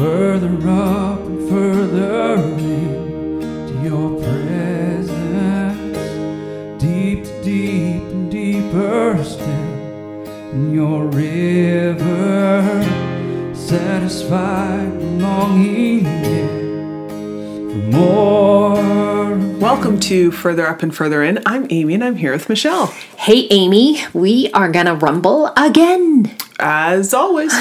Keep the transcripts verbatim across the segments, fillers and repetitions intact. further up and further in to your presence, deep to deep and deeper still in your river, satisfied longing for more. Welcome to Further Up and Further In. I'm Amy and I'm here with Michelle. Hey Amy, we are gonna rumble again. As always.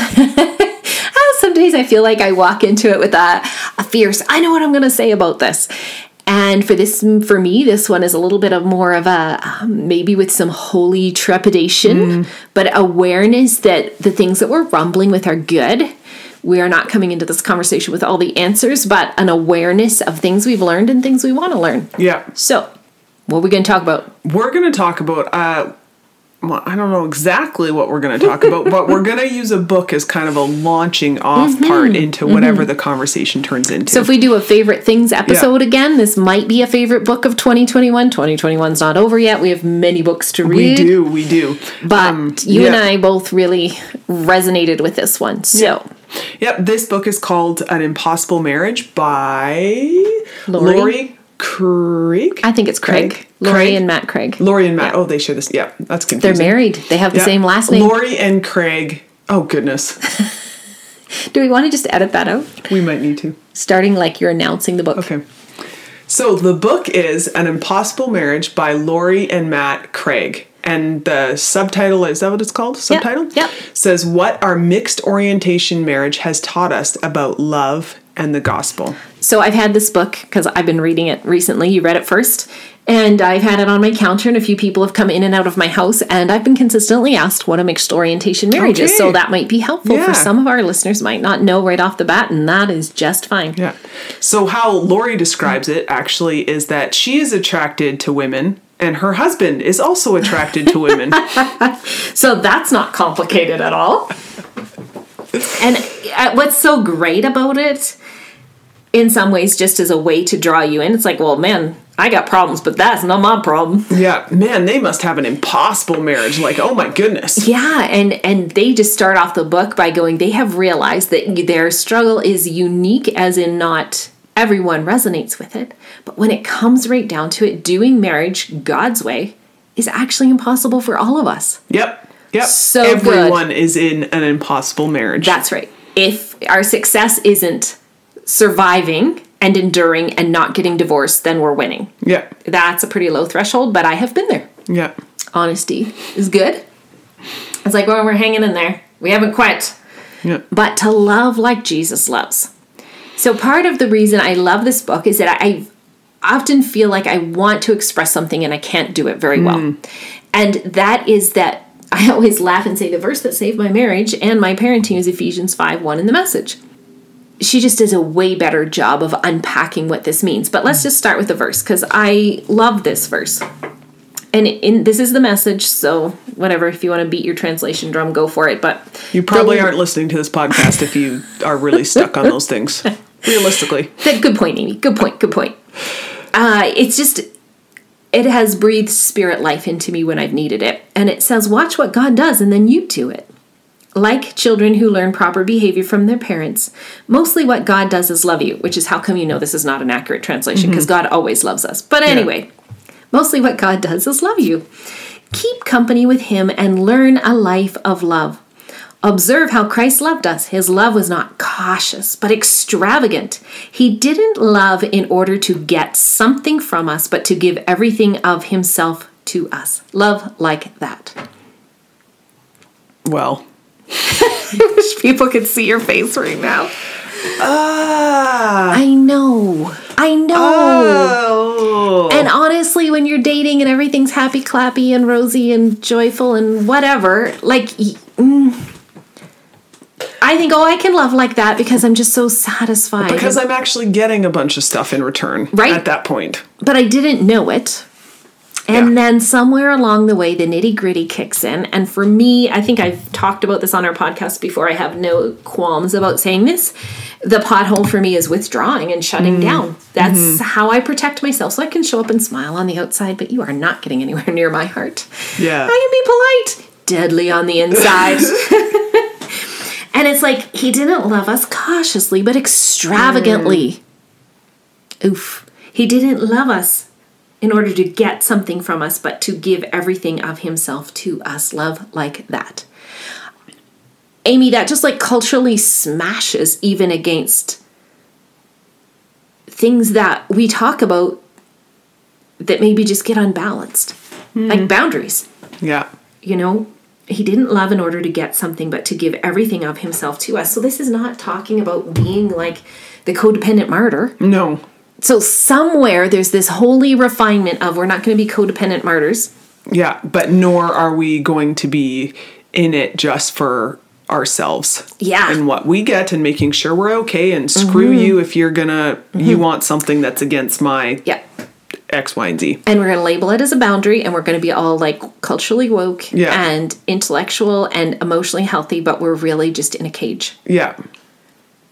Some days I feel like I walk into it with a, a fierce, I know what I'm going to say about this. And for this, for me, this one is a little bit of more of a, um, maybe with some holy trepidation, mm. but awareness that the things that we're rumbling with are good. We are not coming into this conversation with all the answers, but an awareness of things we've learned and things we want to learn. Yeah. So what are we going to talk about? We're going to talk about... Uh, Well, I don't know exactly what we're going to talk about, but we're going to use a book as kind of a launching off mm-hmm. part into whatever mm-hmm. the conversation turns into. So if we do a favorite things episode yeah. again, this might be a favorite book of twenty twenty-one. twenty twenty-one's not over yet. We have many books to read. We do, we do. But um, you yeah. and I both really resonated with this one. So... Yeah. Yep, this book is called An Impossible Marriage by Laurie, Laurie Craig. I think it's Craig. Craig. Laurie Craig. and Matt Craig. Laurie and Matt. Yeah. Oh, they share this. Yeah, that's confusing. They're married. They have the yeah. same last name. Laurie and Craig. Oh, goodness. Do we want to just edit that out? We might need to. Starting like you're announcing the book. Okay. So the book is An Impossible Marriage by Laurie and Matt Craig. And the subtitle, is that what it's called? Subtitle? Yep. yep. Says, What Our Mixed Orientation Marriage Has Taught Us About Love and the Gospel. So I've had this book because I've been reading it recently. You read it first. And I've had it on my counter, and a few people have come in and out of my house, and I've been consistently asked what a mixed orientation marriage okay. is, so that might be helpful yeah. for some of our listeners might not know right off the bat, and that is just fine. Yeah. So how Laurie describes it, actually, is that she is attracted to women, and her husband is also attracted to women. So that's not complicated at all. And what's so great about it, in some ways, just as a way to draw you in, it's like, well, man... I got problems, but that's not my problem. Yeah, man, they must have an impossible marriage. Like, oh my goodness. Yeah, and, and they just start off the book by going, they have realized that their struggle is unique, as in not everyone resonates with it. But when it comes right down to it, doing marriage God's way is actually impossible for all of us. Yep, yep. So everyone good. is in an impossible marriage. That's right. If our success isn't surviving... and enduring and not getting divorced, then we're winning. Yeah. That's a pretty low threshold, but I have been there. Yeah. Honesty is good. It's like, well, we're hanging in there. We haven't quit. Yeah. But to love like Jesus loves. So part of the reason I love this book is that I often feel like I want to express something and I can't do it very well. Mm. And that is that I always laugh and say the verse that saved my marriage and my parenting is Ephesians five one in the Message. She just does a way better job of unpacking what this means. But let's just start with the verse, because I love this verse. And in, this is the Message, so whatever, if you want to beat your translation drum, go for it. But you probably the, aren't listening to this podcast if you are really stuck on those things, realistically. Good point, Amy. Good point, good point. Uh, it's just, it has breathed spirit life into me when I've needed it. And it says, watch what God does, and then you do it. Like children who learn proper behavior from their parents, mostly what God does is love you, which is how come you know this is not an accurate translation, because mm-hmm. God always loves us. But anyway, yeah. mostly what God does is love you. Keep company with him and learn a life of love. Observe how Christ loved us. His love was not cautious, but extravagant. He didn't love in order to get something from us, but to give everything of himself to us. Love like that. Well... I wish people could see your face right now. Uh, I know. I know. Oh. And honestly, when you're dating and everything's happy, clappy, and rosy, and joyful, and whatever, like, mm, I think, oh, I can love like that because I'm just so satisfied. Because I'm actually getting a bunch of stuff in return right? at that point. But I didn't know it. And yeah. then somewhere along the way, the nitty-gritty kicks in. And for me, I think I've talked about this on our podcast before. I have no qualms about saying this. The pothole for me is withdrawing and shutting mm. down. That's mm-hmm. how I protect myself. So I can show up and smile on the outside, but you are not getting anywhere near my heart. Yeah. I can be polite. Deadly on the inside. And it's like, he didn't love us cautiously, but extravagantly. Mm. Oof. He didn't love us in order to get something from us, but to give everything of himself to us. Love like that. Amy, that just like culturally smashes even against things that we talk about that maybe just get unbalanced. Mm. Like boundaries. Yeah. You know? He didn't love in order to get something, but to give everything of himself to us. So this is not talking about being like the codependent martyr. No. So somewhere there's this holy refinement of we're not going to be codependent martyrs. Yeah, but nor are we going to be in it just for ourselves. Yeah. And what we get and making sure we're okay and screw mm-hmm. you if you're going to, mm-hmm. you want something that's against my yeah. X, Y, and Z. And we're going to label it as a boundary, and we're going to be all, like, culturally woke yeah. and intellectual and emotionally healthy, but we're really just in a cage. Yeah.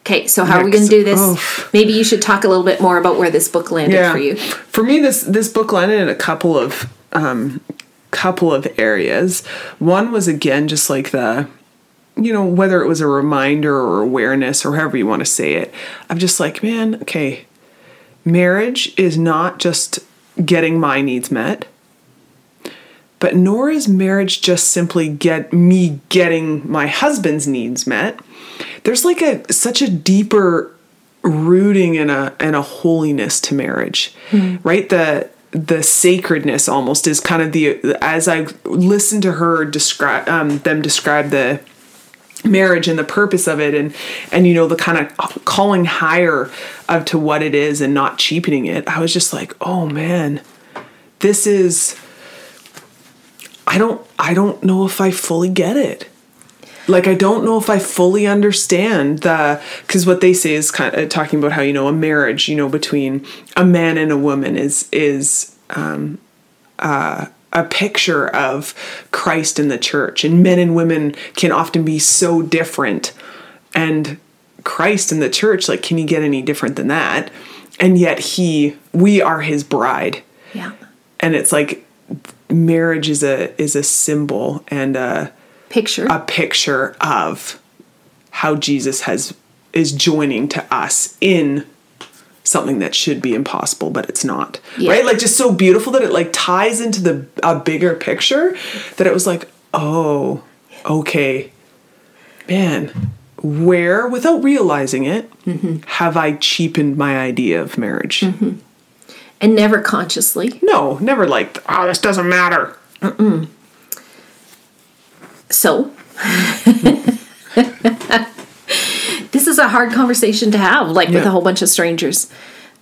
Okay, so how Next. are we going to do this? Oh. Maybe you should talk a little bit more about where this book landed yeah. for you. For me, this this book landed in a couple of, um, couple of areas. One was, again, just like the, you know, whether it was a reminder or awareness or however you want to say it. I'm just like, man, okay, marriage is not just getting my needs met, but nor is marriage just simply get me getting my husband's needs met. There's like a such a deeper rooting and a and a holiness to marriage, mm-hmm. right? The the sacredness almost is kind of the as I listened to her describe um, them describe the marriage and the purpose of it, and and you know the kind of calling higher of to what it is and not cheapening it. I was just like, oh man, this is I don't I don't know if I fully get it. Like I don't know if I fully understand the because what they say is kind of talking about how you know a marriage you know between a man and a woman is is um uh a picture of Christ in the church, and men and women can often be so different, and Christ in the church, like, can you get any different than that? And yet he, we are his bride. Yeah. And it's like marriage is a, is a symbol and a picture, a picture of how Jesus has, is joining to us in something that should be impossible, but it's not, yeah. right? Like, just so beautiful that it like ties into the a bigger picture that it was like, oh, okay, man, where, without realizing it, mm-hmm. have I cheapened my idea of marriage? Mm-hmm. And never consciously. No, never like, oh, this doesn't matter. Mm-mm. So, this is a hard conversation to have, like yeah. with a whole bunch of strangers.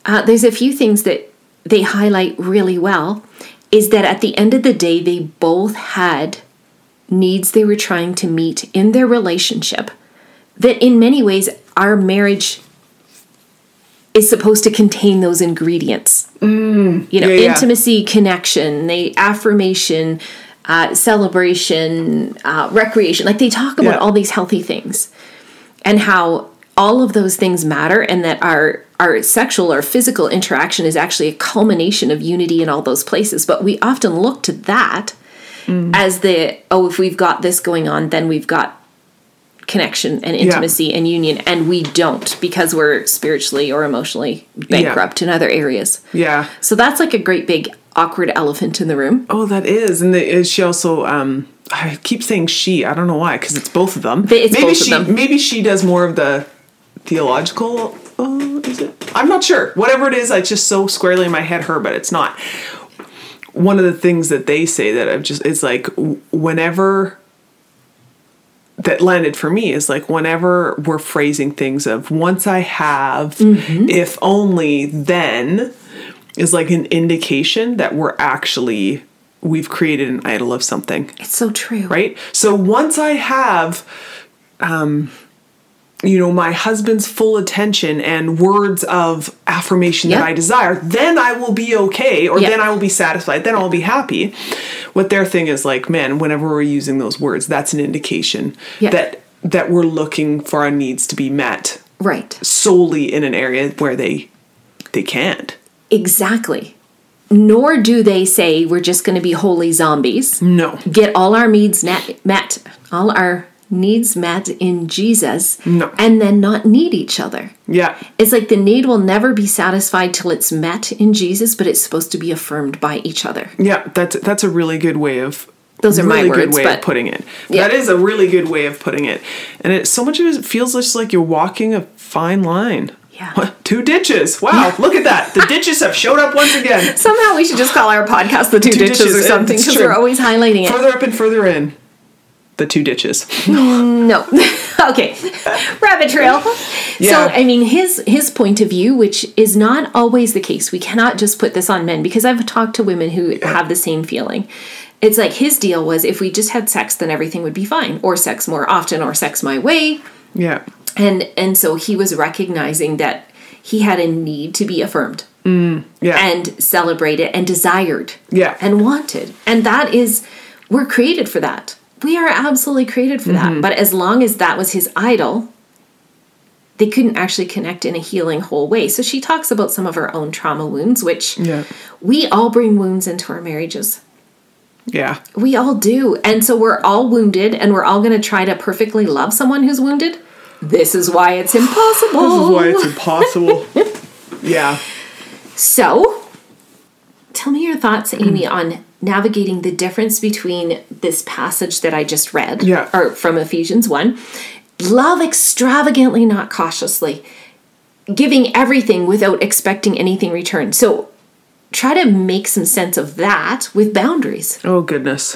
Uh, there's a few things that they highlight really well is that at the end of the day, they both had needs they were trying to meet in their relationship that in many ways our marriage is supposed to contain those ingredients. Mm, you know, yeah, intimacy, yeah. connection, the affirmation, uh, celebration, uh, recreation. Like they talk about yeah. all these healthy things. And how all of those things matter, and that our, our sexual or physical interaction is actually a culmination of unity in all those places. But we often look to that mm. as the, oh, if we've got this going on, then we've got connection and intimacy yeah. and union. And we don't, because we're spiritually or emotionally bankrupt yeah. in other areas. Yeah. So that's like a great big awkward elephant in the room. Oh, that is. And the, she also... Um I keep saying she. I don't know why, because it's both of them. It's maybe both she, of them. Maybe she does more of the theological. Uh, is it? I'm not sure. Whatever it is, I just so squarely in my head her, but it's not. One of the things that they say that I've just is like whenever that landed for me is like whenever we're phrasing things of once I have, mm-hmm. if only then is like an indication that we're actually. We've created an idol of something. It's so true. Right? So once I have, um, you know, my husband's full attention and words of affirmation yep. that I desire, then I will be okay, or yep. then I will be satisfied, then I'll be happy. What their thing is like, man, whenever we're using those words, that's an indication yep. that that we're looking for our needs to be met. Right. Solely in an area where they they can't. Exactly. Nor do they say we're just going to be holy zombies. No. Get all our needs met, all our needs met in Jesus no. and then not need each other. Yeah. It's like the need will never be satisfied till it's met in Jesus, but it's supposed to be affirmed by each other. Yeah, that's that's a really good way of Those are really my words, good way but, of putting it. Yeah. That is a really good way of putting it. And it, so much of it feels just like you're walking a fine line. Yeah. What? Two ditches. Wow, yeah. Look at that. The ditches have showed up once again. Somehow we should just call our podcast The Two, two ditches, ditches or something, because we're always highlighting it. Further up and further in. The Two Ditches. No. Okay. Rabbit trail. Yeah. So, I mean, his his point of view, which is not always the case. We cannot just put this on men, because I've talked to women who yeah. have the same feeling. It's like his deal was, if we just had sex, then everything would be fine. Or sex more often, or sex my way. Yeah. And and so he was recognizing that he had a need to be affirmed. Mm. Yeah. And celebrated and desired. Yeah. And wanted. And that is, we're created for that. We are absolutely created for that. Mm-hmm. But as long as that was his idol, they couldn't actually connect in a healing whole way. So she talks about some of her own trauma wounds, which yeah. we all bring wounds into our marriages. Yeah. We all do. And so we're all wounded, and we're all going to try to perfectly love someone who's wounded. This is why it's impossible. This is why it's impossible. Yeah. So tell me your thoughts, Amy, on navigating the difference between this passage that I just read, yeah. or from Ephesians one, love extravagantly, not cautiously, giving everything without expecting anything returned. So try to make some sense of that with boundaries. Oh, goodness.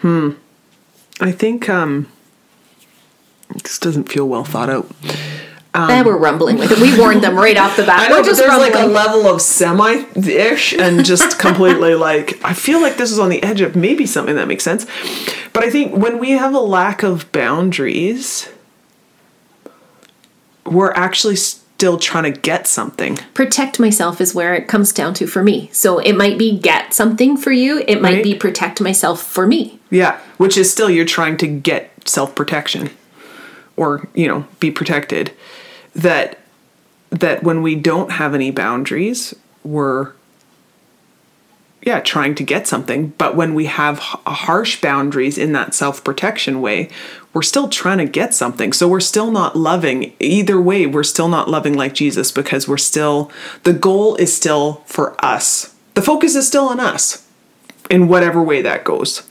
Hmm. I think um, this doesn't feel well thought out. Um, and we're rumbling with it. We warned them right off the bat. I know, we're just there's rumbling. Like a level of semi-ish and just completely like, I feel like this is on the edge of maybe something that makes sense. But I think when we have a lack of boundaries, we're actually still trying to get something. Protect myself is where it comes down to for me. So it might be get something for you. It might right? be protect myself for me. Yeah, which is still you're trying to get self-protection or, you know, be protected. That that when we don't have any boundaries, we're, yeah, trying to get something. But when we have h- harsh boundaries in that self-protection way, we're still trying to get something. So we're still not loving. Either way, we're still not loving like Jesus, because we're still, the goal is still for us. The focus is still on us in whatever way that goes.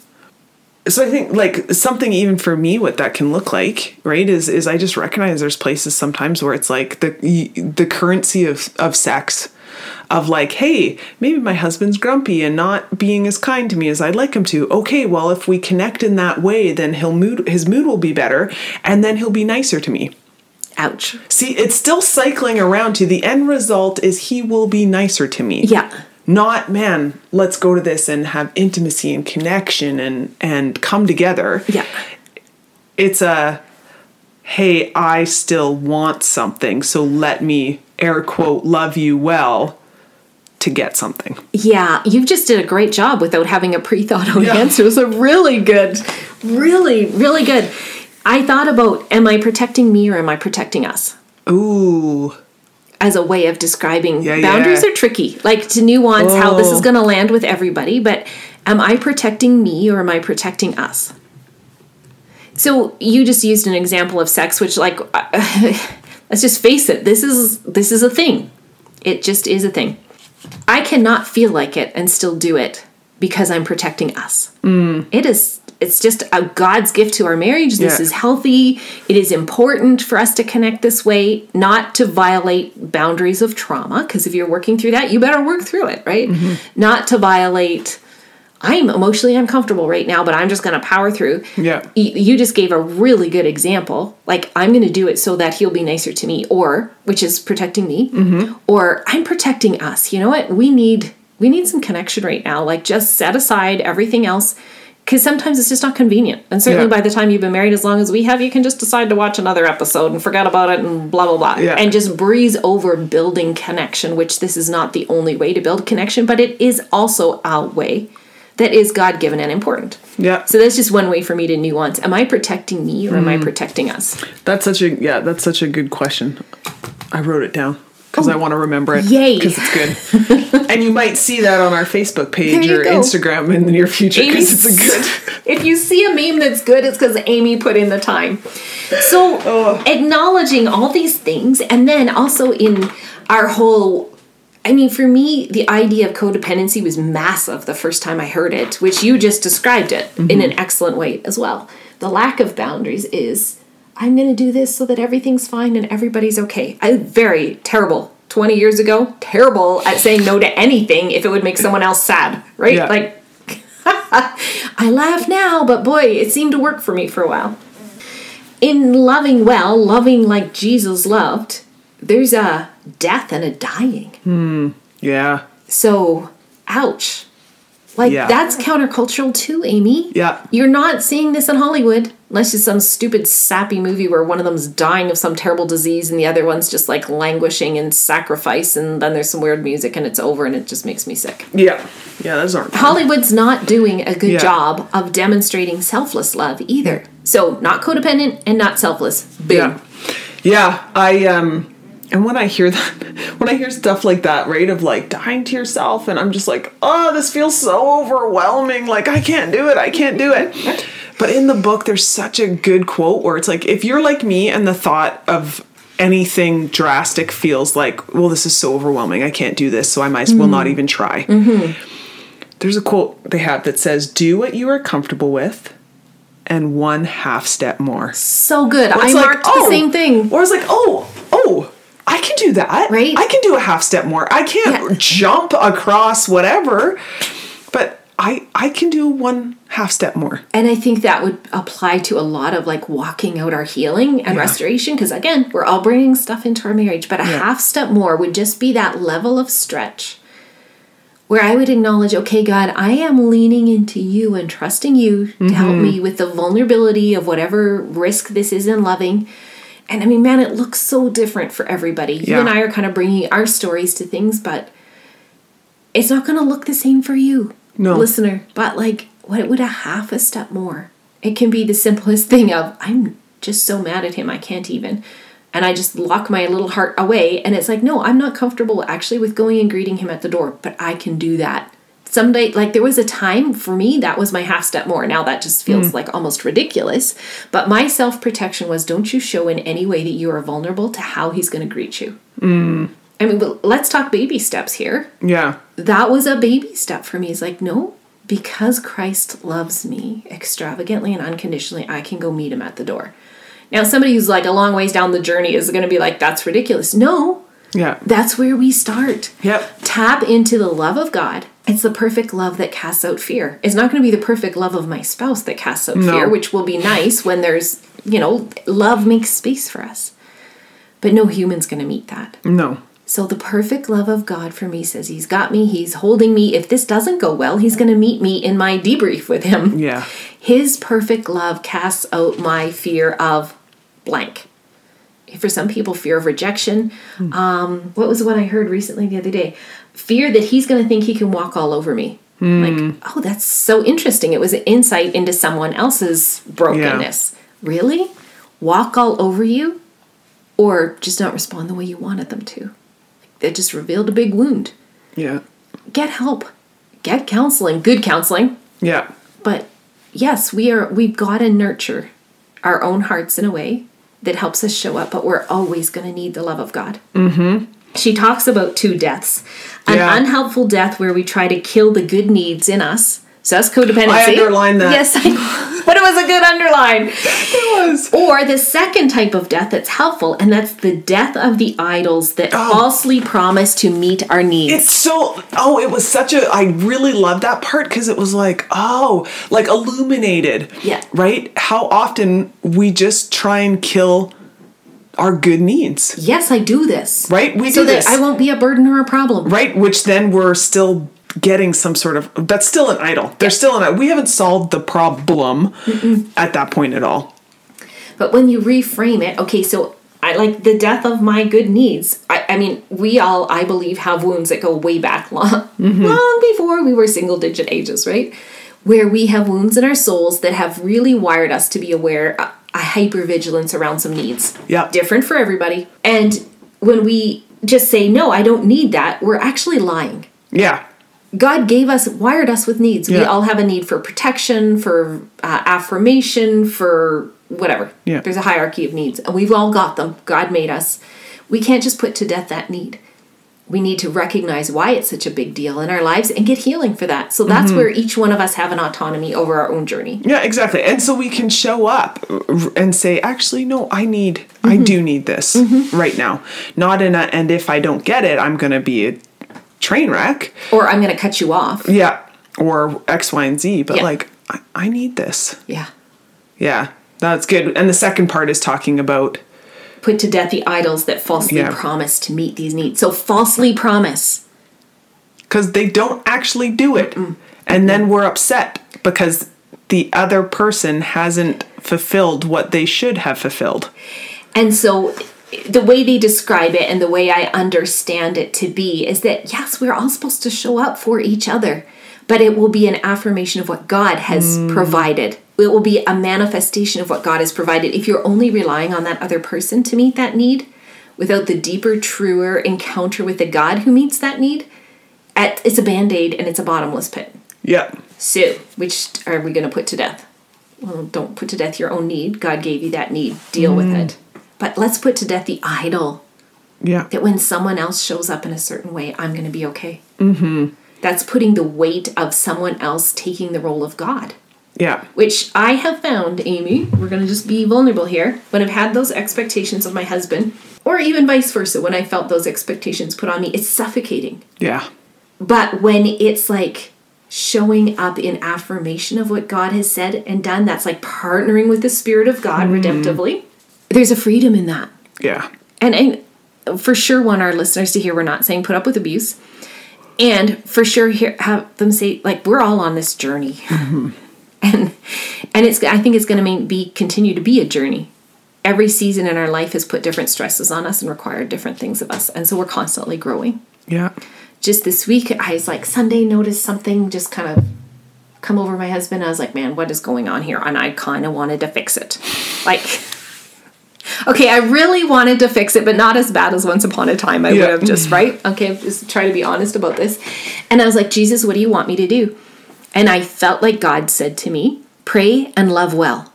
So I think, like, something even for me, what that can look like, right, is is I just recognize there's places sometimes where it's like the the currency of, of sex, of like, hey, maybe my husband's grumpy and not being as kind to me as I'd like him to. Okay, well, if we connect in that way, then he'll mood his mood will be better, and then he'll be nicer to me. Ouch. See, it's still cycling around to the end result is he will be nicer to me. Yeah. Not, man, let's go to this and have intimacy and connection and, and come together. Yeah. It's a, hey, I still want something, so let me, air quote, love you well to get something. Yeah, you just did a great job without having a pre-thought out yeah. answer. It was a really good, really, really good. I thought about, am I protecting me or am I protecting us? Ooh. As a way of describing yeah, boundaries yeah. are tricky, like to nuance oh. how this is going to land with everybody. But am I protecting me or am I protecting us? So you just used an example of sex, which, like, let's just face it. This is, this is a thing. It just is a thing. I cannot feel like it and still do it because I'm protecting us. Mm. It is. It's just a God's gift to our marriage. This yeah. is healthy. It is important for us to connect this way, not to violate boundaries of trauma, because if you're working through that, you better work through it, right? Mm-hmm. Not to violate, I'm emotionally uncomfortable right now, but I'm just going to power through. Yeah. You, you just gave a really good example. Like, I'm going to do it so that he'll be nicer to me, or, which is protecting me, mm-hmm. or I'm protecting us. You know what? We need, we need some connection right now. Like, just set aside everything else. Because sometimes it's just not convenient. And certainly yeah. by the time you've been married as long as we have, you can just decide to watch another episode and forget about it and blah, blah, blah. Yeah. And just breeze over building connection, which this is not the only way to build connection, but it is also a way that is God-given and important. Yeah. So that's just one way for me to nuance. Am I protecting me or mm. am I protecting us? That's such a, yeah, that's such a good question. I wrote it down. because oh, I want to remember it. Yay. Because it's good. And you might see that on our Facebook page or go. Instagram in the near future because it's a good... If you see a meme that's good, it's because Amy put in the time. So oh. acknowledging all these things, and then also in our whole... I mean, for me, the idea of codependency was massive the first time I heard it, which you just described it mm-hmm. in an excellent way as well. The lack of boundaries is, I'm going to do this so that everything's fine and everybody's okay. I'm very terrible, twenty years ago, terrible at saying no to anything if it would make someone else sad, right? Yeah. Like, I laugh now, but boy, it seemed to work for me for a while. In loving well, loving like Jesus loved, there's a death and a dying. Hmm. Yeah. So, ouch. Like, yeah. That's countercultural too, Amy. Yeah. You're not seeing this in Hollywood, unless it's some stupid, sappy movie where one of them's dying of some terrible disease and the other one's just, like, languishing in sacrifice, and then there's some weird music and it's over and it just makes me sick. Yeah. Yeah, those aren't fun. Hollywood's not doing a good yeah. job of demonstrating selfless love either. So, not codependent and not selfless. Boom. Yeah. Yeah, I, um, and when I hear that, when I hear stuff like that, right, of like dying to yourself, and I'm just like, oh, this feels so overwhelming, like, I can't do it, I can't do it. But in the book, there's such a good quote where it's like, if you're like me and the thought of anything drastic feels like, well, this is so overwhelming, I can't do this, so I might as well mm-hmm. not even try. Mm-hmm. There's a quote they have that says, do what you are comfortable with. And one half step more. So good. I like, marked oh, the same thing. Or I was like, oh, oh, I can do that. Right? I can do a half step more. I can't yeah. jump across whatever, but I I can do one half step more. And I think that would apply to a lot of like walking out our healing and yeah. restoration. Because again, we're all bringing stuff into our marriage. But a yeah. half step more would just be that level of stretch where I would acknowledge, okay, God, I am leaning into you and trusting you mm-hmm. to help me with the vulnerability of whatever risk this is in loving. And I mean, man, it looks so different for everybody. Yeah. You and I are kind of bringing our stories to things, but it's not going to look the same for you, no. listener. But like, what would a half a step more? It can be the simplest thing of, I'm just so mad at him, I can't even. And I just lock my little heart away. And it's like, no, I'm not comfortable actually with going and greeting him at the door. But I can do that. Someday, like there was a time for me, that was my half step more. Now that just feels mm. like almost ridiculous. But my self-protection was, don't you show in any way that you are vulnerable to how he's going to greet you. Mm. I mean, but let's talk baby steps here. Yeah. That was a baby step for me. It's like, no, because Christ loves me extravagantly and unconditionally, I can go meet him at the door. Now, somebody who's like a long ways down the journey is going to be like, that's ridiculous. No. Yeah. That's where we start. Yep. Tap into the love of God. It's the perfect love that casts out fear. It's not going to be the perfect love of my spouse that casts out no. fear, which will be nice when there's, you know, love makes space for us. But no human's going to meet that. No. So the perfect love of God for me says he's got me, he's holding me. If this doesn't go well, he's going to meet me in my debrief with him. Yeah. His perfect love casts out my fear of blank. For some people, fear of rejection. Mm. Um, what was the one I heard recently the other day? Fear that he's going to think he can walk all over me. Mm. Like, oh, that's so interesting. It was an insight into someone else's brokenness. Yeah. Really? Walk all over you? Or just not respond the way you wanted them to? That just revealed a big wound. Yeah. Get help. Get counseling. Good counseling. Yeah. But yes, we are, we've got to nurture our own hearts in a way that helps us show up, but we're always going to need the love of God. Mm-hmm. She talks about two deaths. An yeah. unhelpful death where we try to kill the good needs in us. So that's codependency. I underlined that. Yes, I, but it was a good underline. It was. Or the second type of death that's helpful, and that's the death of the idols that oh. falsely promise to meet our needs. It's so, oh, it was such a, I really loved that part because it was like, oh, like illuminated. Yeah. Right? How often we just try and kill our good needs. Yes, I do this. Right? We so do this. So that I won't be a burden or a problem. Right? Which then we're still getting some sort of, that's still an idol. There's still an idol. We haven't solved the problem Mm-mm. at that point at all. But when you reframe it, okay, so I like the death of my good needs. I, I mean, we all, I believe, have wounds that go way back long, mm-hmm. long before we were single digit ages, right? Where we have wounds in our souls that have really wired us to be aware of a hypervigilance around some needs. Yeah. Different for everybody. And when we just say, no, I don't need that, we're actually lying. Yeah. God gave us, wired us with needs. Yeah. We all have a need for protection, for uh, affirmation, for whatever. Yeah. There's a hierarchy of needs. And we've all got them. God made us. We can't just put to death that need. We need to recognize why it's such a big deal in our lives and get healing for that. So that's mm-hmm. where each one of us have an autonomy over our own journey. Yeah, exactly. And so we can show up and say, actually, no, I need, mm-hmm. I do need this mm-hmm. right now. Not in a, and if I don't get it, I'm going to be a train wreck. Or I'm going to cut you off. Yeah. Or X, Y, and Z. But yeah. like, I, I need this. Yeah. Yeah. That's good. And the second part is talking about put to death the idols that falsely yeah. promise to meet these needs. So falsely promise. Because they don't actually do it. Mm-mm. And Mm-mm. then we're upset because the other person hasn't fulfilled what they should have fulfilled. And so the way they describe it and the way I understand it to be is that, yes, we're all supposed to show up for each other. But it will be an affirmation of what God has mm. provided. It will be a manifestation of what God has provided. If you're only relying on that other person to meet that need, without the deeper, truer encounter with the God who meets that need, it's a Band-Aid and it's a bottomless pit. Yeah. So, which are we going to put to death? Well, don't put to death your own need. God gave you that need. Deal mm. with it. But let's put to death the idol. Yeah. That when someone else shows up in a certain way, I'm going to be okay. Mm-hmm. That's putting the weight of someone else taking the role of God. Yeah. Which I have found, Amy, we're going to just be vulnerable here, when I've had those expectations of my husband, or even vice versa, when I felt those expectations put on me, it's suffocating. Yeah. But when it's like showing up in affirmation of what God has said and done, that's like partnering with the Spirit of God mm. redemptively, there's a freedom in that. Yeah. And I for sure want our listeners to hear we're not saying put up with abuse. And for sure, hear, have them say, like, we're all on this journey. Mm-hmm. And and it's I think it's going to be continue to be a journey. Every season in our life has put different stresses on us and required different things of us. And so we're constantly growing. Yeah. Just this week, I was like, Sunday, noticed something just kind of come over my husband. I was like, man, what is going on here? And I kind of wanted to fix it. Like, okay, I really wanted to fix it, but not as bad as once upon a time. I yeah. would have just, right? Okay, I'm just trying to be honest about this. And I was like, Jesus, what do you want me to do? And I felt like God said to me, pray and love well.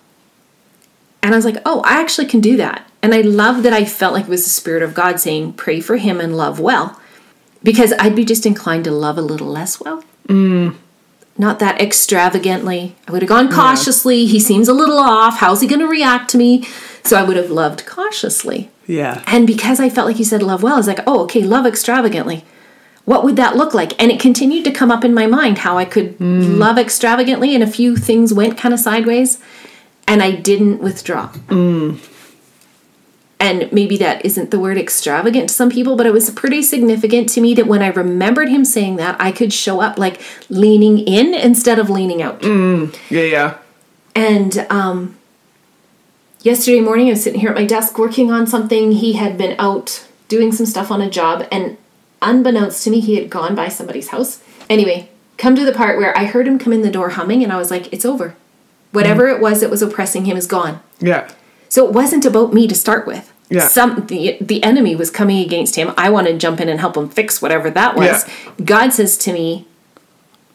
And I was like, oh, I actually can do that. And I love that I felt like it was the Spirit of God saying, pray for him and love well. Because I'd be just inclined to love a little less well. Mm. Not that extravagantly. I would have gone cautiously. Yeah. He seems a little off. How's he going to react to me? So I would have loved cautiously. Yeah. And because I felt like you said love well, I was like, oh, okay, love extravagantly. What would that look like? And it continued to come up in my mind how I could mm. love extravagantly, and a few things went kind of sideways, and I didn't withdraw. Mm. And maybe that isn't the word extravagant to some people, but it was pretty significant to me that when I remembered him saying that, I could show up like leaning in instead of leaning out. Mm. Yeah, yeah. And um, yesterday morning, I was sitting here at my desk working on something. He had been out doing some stuff on a job, and unbeknownst to me, he had gone by somebody's house. Anyway, come to the part where I heard him come in the door humming, and I was like, it's over. Whatever mm. it was that was oppressing him is gone. Yeah. So it wasn't about me to start with. Yeah. Some the, the enemy was coming against him. I wanted to jump in and help him fix whatever that was. Yeah. God says to me,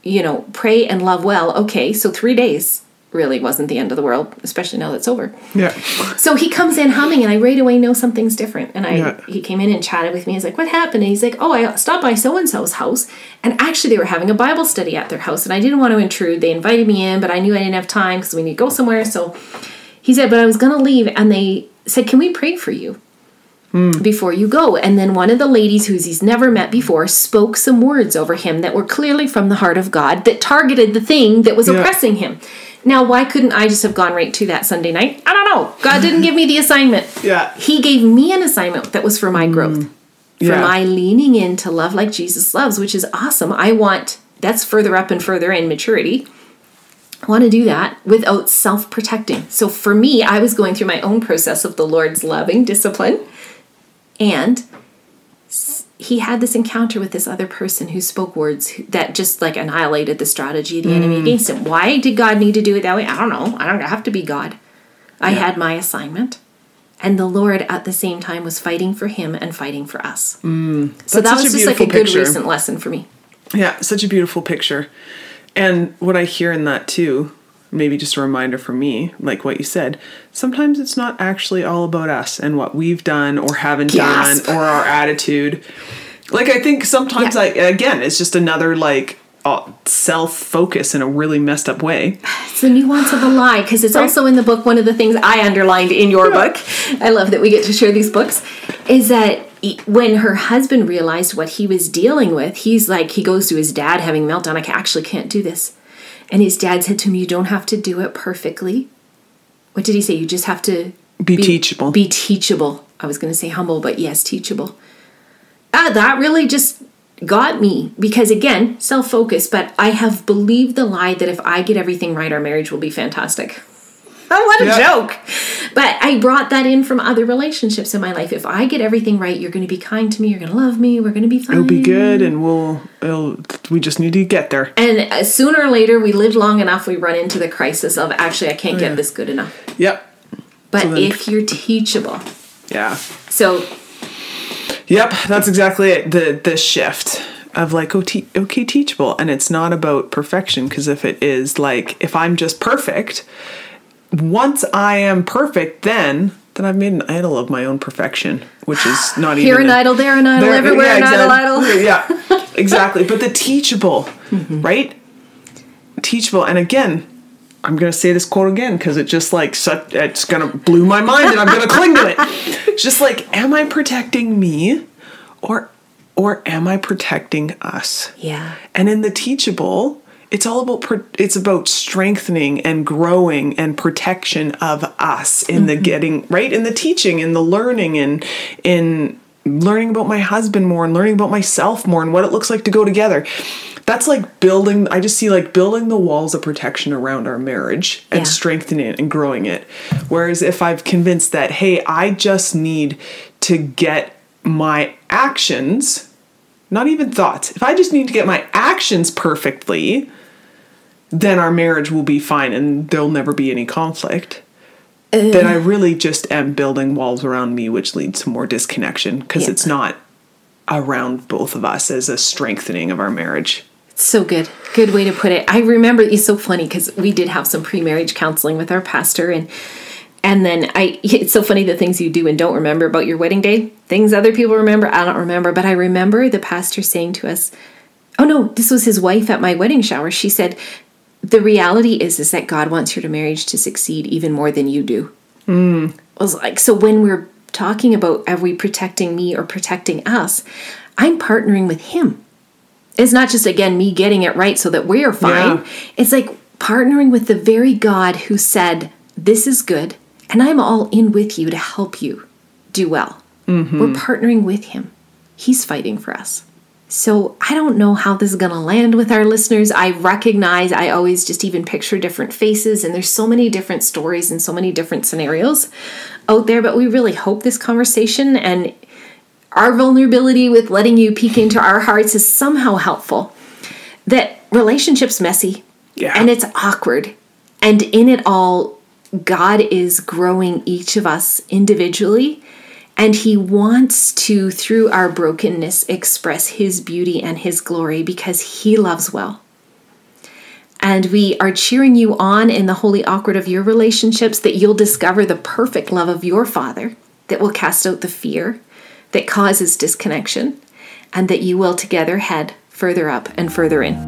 you know, pray and love well. Okay, so three days really wasn't the end of the world, especially now that's over. Yeah. So he comes in humming, and I right away know something's different. And I yeah. he came in and chatted with me. He's like, what happened? And he's like, oh, I stopped by so-and-so's house. And actually, they were having a Bible study at their house, and I didn't want to intrude. They invited me in, but I knew I didn't have time because we need to go somewhere, so... He said, but I was going to leave, and they said, can we pray for you mm. before you go? And then one of the ladies who he's never met before spoke some words over him that were clearly from the heart of God that targeted the thing that was yeah. oppressing him. Now, why couldn't I just have gone right to that Sunday night? I don't know. God didn't give me the assignment. Yeah. He gave me an assignment that was for my growth, mm. yeah. for my leaning in to love like Jesus loves, which is awesome. I want, that's further up and further in maturity. I want to do that without self-protecting. So for me, I was going through my own process of the Lord's loving discipline. And he had this encounter with this other person who spoke words that just like annihilated the strategy of the mm. enemy against him. Why did God need to do it that way? I don't know. I don't have to be God. I yeah. had my assignment. And the Lord at the same time was fighting for him and fighting for us. Mm, so that was just like a good recent lesson for me. Yeah, such a beautiful picture. And what I hear in that too, maybe just a reminder for me, like what you said, sometimes it's not actually all about us and what we've done or haven't Gasp. done or our attitude. Like I think sometimes yeah. I, again, it's just another like, Oh, self-focus in a really messed up way. It's the nuance of a lie, because it's right. also in the book. One of the things I underlined in your yeah. book, I love that we get to share these books, is that when her husband realized what he was dealing with, he's like, he goes to his dad having a meltdown, like, I actually can't do this. And his dad said to him, you don't have to do it perfectly. What did he say? You just have to be, be teachable. Be teachable. I was going to say humble, but yes, teachable. Ah, that really just got me, because again, self-focused, but I have believed the lie that if I get everything right, our marriage will be fantastic. Oh, what a yeah. joke. But I brought that in from other relationships in my life. If I get everything right, you're going to be kind to me, you're going to love me, we're going to be fine. It'll be good, and we'll, it'll, we just need to get there. And sooner or later, we live long enough, we run into the crisis of, actually, I can't oh, yeah. get this good enough. Yep. But so then, if you're teachable. Yeah. So... Yep, that's exactly it. The the shift of like, okay, okay teachable. And it's not about perfection, because if it is like, if I'm just perfect, once I am perfect, then then I've made an idol of my own perfection, which is not even... Here an a, idol, there an idol, there, everywhere yeah, an exactly, idol, idol. Yeah, exactly. But the teachable, mm-hmm. right? Teachable. And again, I'm going to say this quote again, because it just like, such, it's going to blew my mind and I'm going to cling to it. It's just like, am I protecting me or, or am I protecting us? Yeah. And in the teachable, it's all about, it's about strengthening and growing and protection of us in mm-hmm. the getting, right? In the teaching, in the learning, and in learning about my husband more and learning about myself more and what it looks like to go together. That's like building, I just see like building the walls of protection around our marriage and yeah. strengthening it and growing it. Whereas if I've convinced that, hey, I just need to get my actions, not even thoughts, if I just need to get my actions perfectly, then our marriage will be fine and there'll never be any conflict. Uh, then I really just am building walls around me, which leads to more disconnection, because yeah. it's not around both of us as a strengthening of our marriage. So good. Good way to put it. I remember, it's so funny, because we did have some pre-marriage counseling with our pastor, and and then I, it's so funny the things you do and don't remember about your wedding day, things other people remember, I don't remember, but I remember the pastor saying to us, oh no, this was his wife at my wedding shower. She said, the reality is, is that God wants your marriage to succeed even more than you do. Mm. I was like, so when we're talking about, are we protecting me or protecting us, I'm partnering with him. It's not just, again, me getting it right so that we're fine. Yeah. It's like partnering with the very God who said, this is good, and I'm all in with you to help you do well. Mm-hmm. We're partnering with him. He's fighting for us. So I don't know how this is going to land with our listeners. I recognize, I always just even picture different faces, and there's so many different stories and so many different scenarios out there, but we really hope this conversation and our vulnerability with letting you peek into our hearts is somehow helpful. That relationship's messy yeah. and it's awkward. And in it all, God is growing each of us individually. And he wants to, through our brokenness, express his beauty and his glory, because he loves well. And we are cheering you on in the holy awkward of your relationships, that you'll discover the perfect love of your Father that will cast out the fear that causes disconnection, and that you will together head further up and further in.